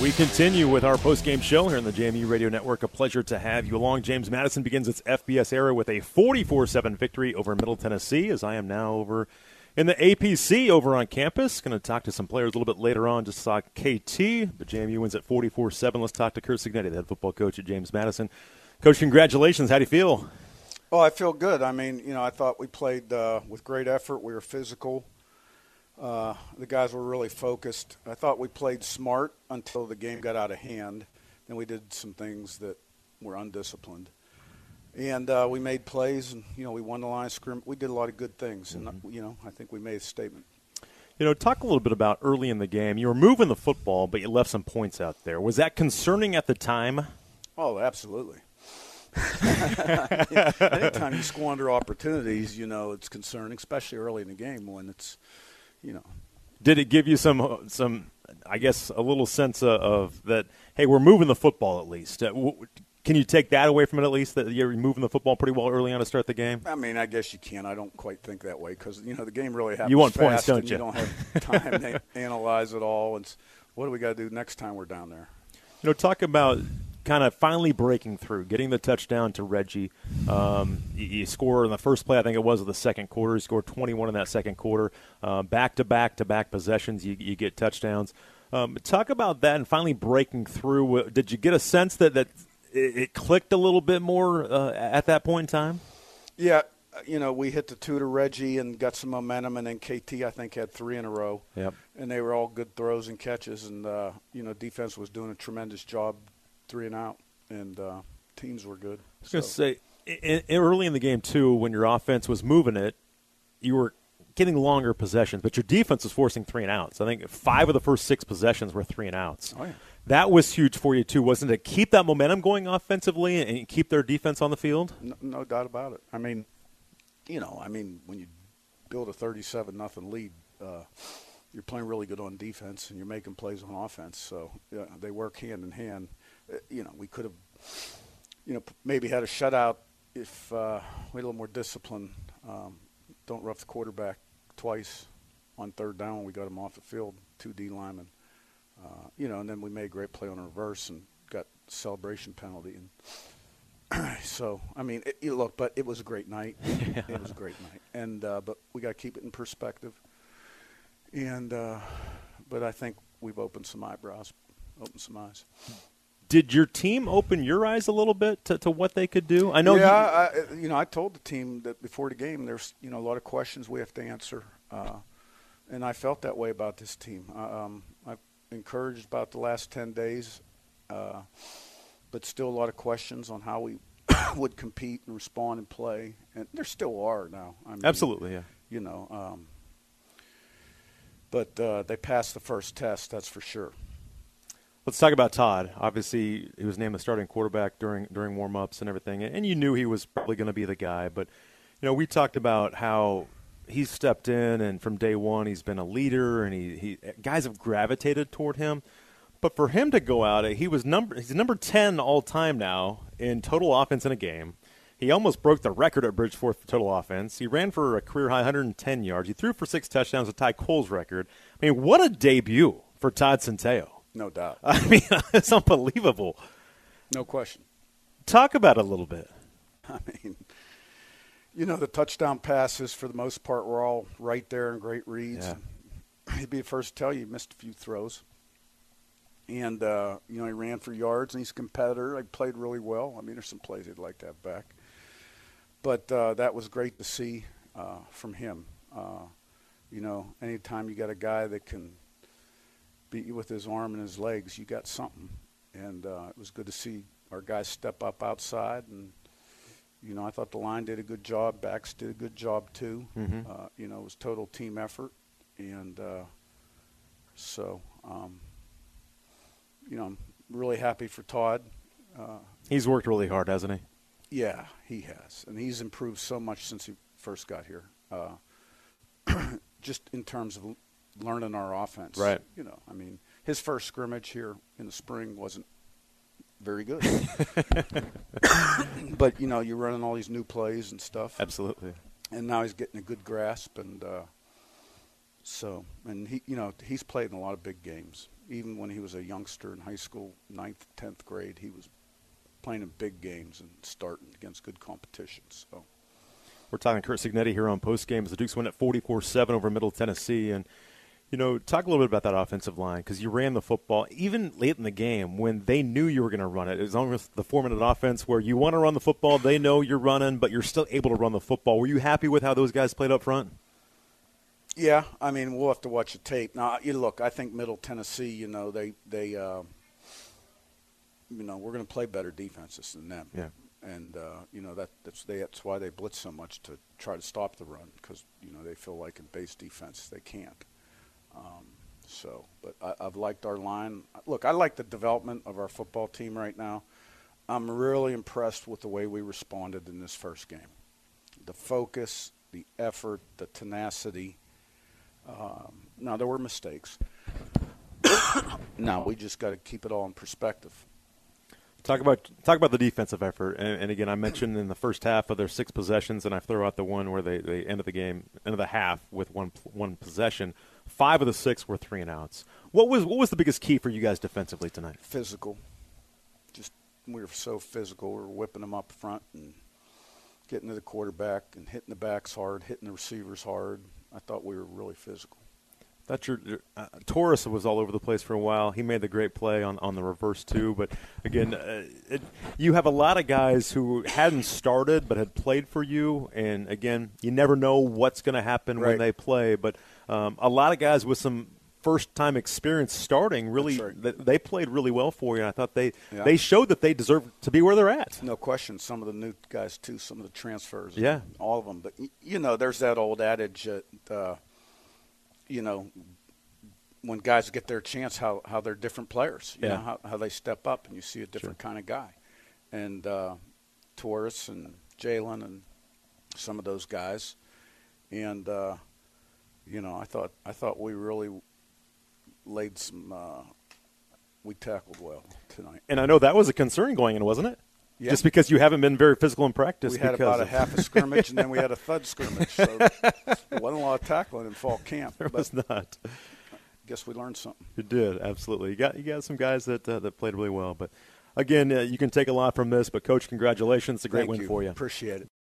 We continue with our post-game show here on the JMU Radio Network. A pleasure to have you along. James Madison begins its FBS era with a 44-7 victory over Middle Tennessee, as I am now over in the APC over on campus. Going to talk to some players a little bit later on. Just saw KT, but JMU wins at 44-7. Let's talk to Kurt Cignetti, the head football coach at James Madison. Coach, congratulations. How do you feel? Oh, I feel good. I mean, you know, I thought we played with great effort. We were physical. The guys were really focused. I thought we played smart until the game got out of hand. Then we did some things that were undisciplined. And we made plays, and, you know, we won the line of scrimmage. We did a lot of good things, and, you know, I think we made a statement. You know, talk a little bit about early in the game. You were moving the football, but you left some points out there. Was that concerning at the time? Oh, absolutely. Anytime you squander opportunities, you know, it's concerning, especially early in the game when it's, you know. Did it give you some I guess, a little sense of that, hey, we're moving the football at least? Can you take that away from it at least, that you're moving the football pretty well early on to start the game? I mean, I guess you can. I don't quite think that way because, you know, the game really happens fast. You want points, don't you? You don't have time to analyze it all. It's, what do we got to do next time we're down there? You know, talk about kind of finally breaking through, getting the touchdown to Reggie. You score in the first play, I think it was, of the second quarter. You scored 21 in that second quarter. Back-to-back-to-back possessions, you get touchdowns. Talk about that and finally breaking through. Did you get a sense that it clicked a little bit more at that point in time? Yeah, you know, we hit the two to Reggie and got some momentum, and then KT, I think, had three in a row. Yep. And they were all good throws and catches, and, you know, defense was doing a tremendous job three and out, and teams were good. I was going to say, early in the game, too, when your offense was moving it, you were getting longer possessions, but your defense was forcing three and outs. I think 5 of the first 6 possessions were three and outs. Oh, yeah. That was huge for you, too, wasn't it? Keep that momentum going offensively and keep their defense on the field? No doubt about it. I mean, you know, when you build a 37-0 lead, you're playing really good on defense and you're making plays on offense. So, yeah, they work hand in hand. You know, we could have, you know, maybe had a shutout if we had a little more discipline. Don't rough the quarterback twice on third down when we got him off the field, 2D linemen. You know, and then we made a great play on a reverse and got a celebration penalty. And so, I mean, you look, but it was a great night. Yeah. It was a great night. And but we got to keep it in perspective. And but I think we've opened some eyebrows, opened some eyes. Did your team open your eyes a little bit to what they could do? I know. Yeah, you know, I told the team that before the game, there's, you know, a lot of questions we have to answer, and I felt that way about this team. I've encouraged about the last 10 days, but still a lot of questions on how we would compete and respond and play. And there still are now. I mean, absolutely, yeah. You know, but they passed the first test, that's for sure. Let's talk about Todd. Obviously, he was named the starting quarterback during warm-ups and everything, and you knew he was probably going to be the guy. But, you know, we talked about how he's stepped in, and from day one he's been a leader, and he guys have gravitated toward him. But for him to go out, he's number 10 all time now in total offense in a game. He almost broke the record at Bridgeforth for total offense. He ran for a career-high 110 yards. He threw for 6 touchdowns to tie Cole's record. I mean, what a debut for Todd Centeno. No doubt. I mean, it's unbelievable. No question. Talk about it a little bit. I mean, you know, the touchdown passes, for the most part, were all right there and great reads. Yeah. He'd be the first to tell you he missed a few throws. And, you know, he ran for yards, and he's a competitor. He played really well. I mean, there's some plays he'd like to have back. But that was great to see from him. You know, anytime you got a guy that can – beat you with his arm and his legs, you got something. And it was good to see our guys step up outside. And, you know, I thought the line did a good job. Backs did a good job, too. Mm-hmm. You know, it was total team effort. And so, you know, I'm really happy for Todd. He's worked really hard, hasn't he? Yeah, he has. And he's improved so much since he first got here. Just in terms of learning our offense. Right. You know, I mean, his first scrimmage here in the spring wasn't very good. But, you know, you're running all these new plays and stuff. Absolutely. And now he's getting a good grasp, and So, and he, you know, he's played in a lot of big games. Even when he was a youngster in high school, 9th, 10th grade, he was playing in big games and starting against good competition. So, we're talking Kurt Cignetti here on Post Game as the Dukes win at 44-7 over Middle Tennessee. And, you know, talk a little bit about that offensive line, because you ran the football even late in the game when they knew you were going to run it. It was almost the four-minute offense where you want to run the football, they know you're running, but you're still able to run the football. Were you happy with how those guys played up front? Yeah, I mean, we'll have to watch the tape. Now, you look, I think Middle Tennessee, you know, they we're going to play better defenses than them. Yeah. And, you know, that's why they blitz so much, to try to stop the run, because, you know, they feel like in base defense they can't. But I've liked our line. Look, I like the development of our football team right now. I'm really impressed with the way we responded in this first game. The focus, the effort, the tenacity. Now, there were mistakes. Now, we just got to keep it all in perspective. Talk about the defensive effort. And again, I mentioned in the first half of their 6 possessions, and I throw out the one where they ended the game, end of the half with one possession. 5 of the 6 were 3-and-outs. What was the biggest key for you guys defensively tonight? Physical. Just, we were so physical. We were whipping them up front and getting to the quarterback and hitting the backs hard, hitting the receivers hard. I thought we were really physical. That's Torres was all over the place for a while. He made the great play on the reverse, too. But, again, you have a lot of guys who hadn't started but had played for you. And, again, you never know what's going to happen right when they play. But a lot of guys with some first-time experience starting, really, right, they played really well for you. And I thought they showed that they deserve to be where they're at. No question. Some of the new guys, too, some of the transfers. Yeah. All of them. But, you know, there's that old adage that you know, when guys get their chance, how they're different players, you know, how they step up, and you see a different kind of guy. And Torres and Jalen and some of those guys. And, you know, I thought we really laid some we tackled well tonight. And I know that was a concern going in, wasn't it? Yeah. Just because you haven't been very physical in practice. We had about a half a scrimmage, and then we had a thud scrimmage. So there wasn't a lot of tackling in fall camp. There was not. I guess we learned something. You did, absolutely. You got some guys that played really well. But, again, you can take a lot from this. But, Coach, congratulations. It's a great win for you. Appreciate it.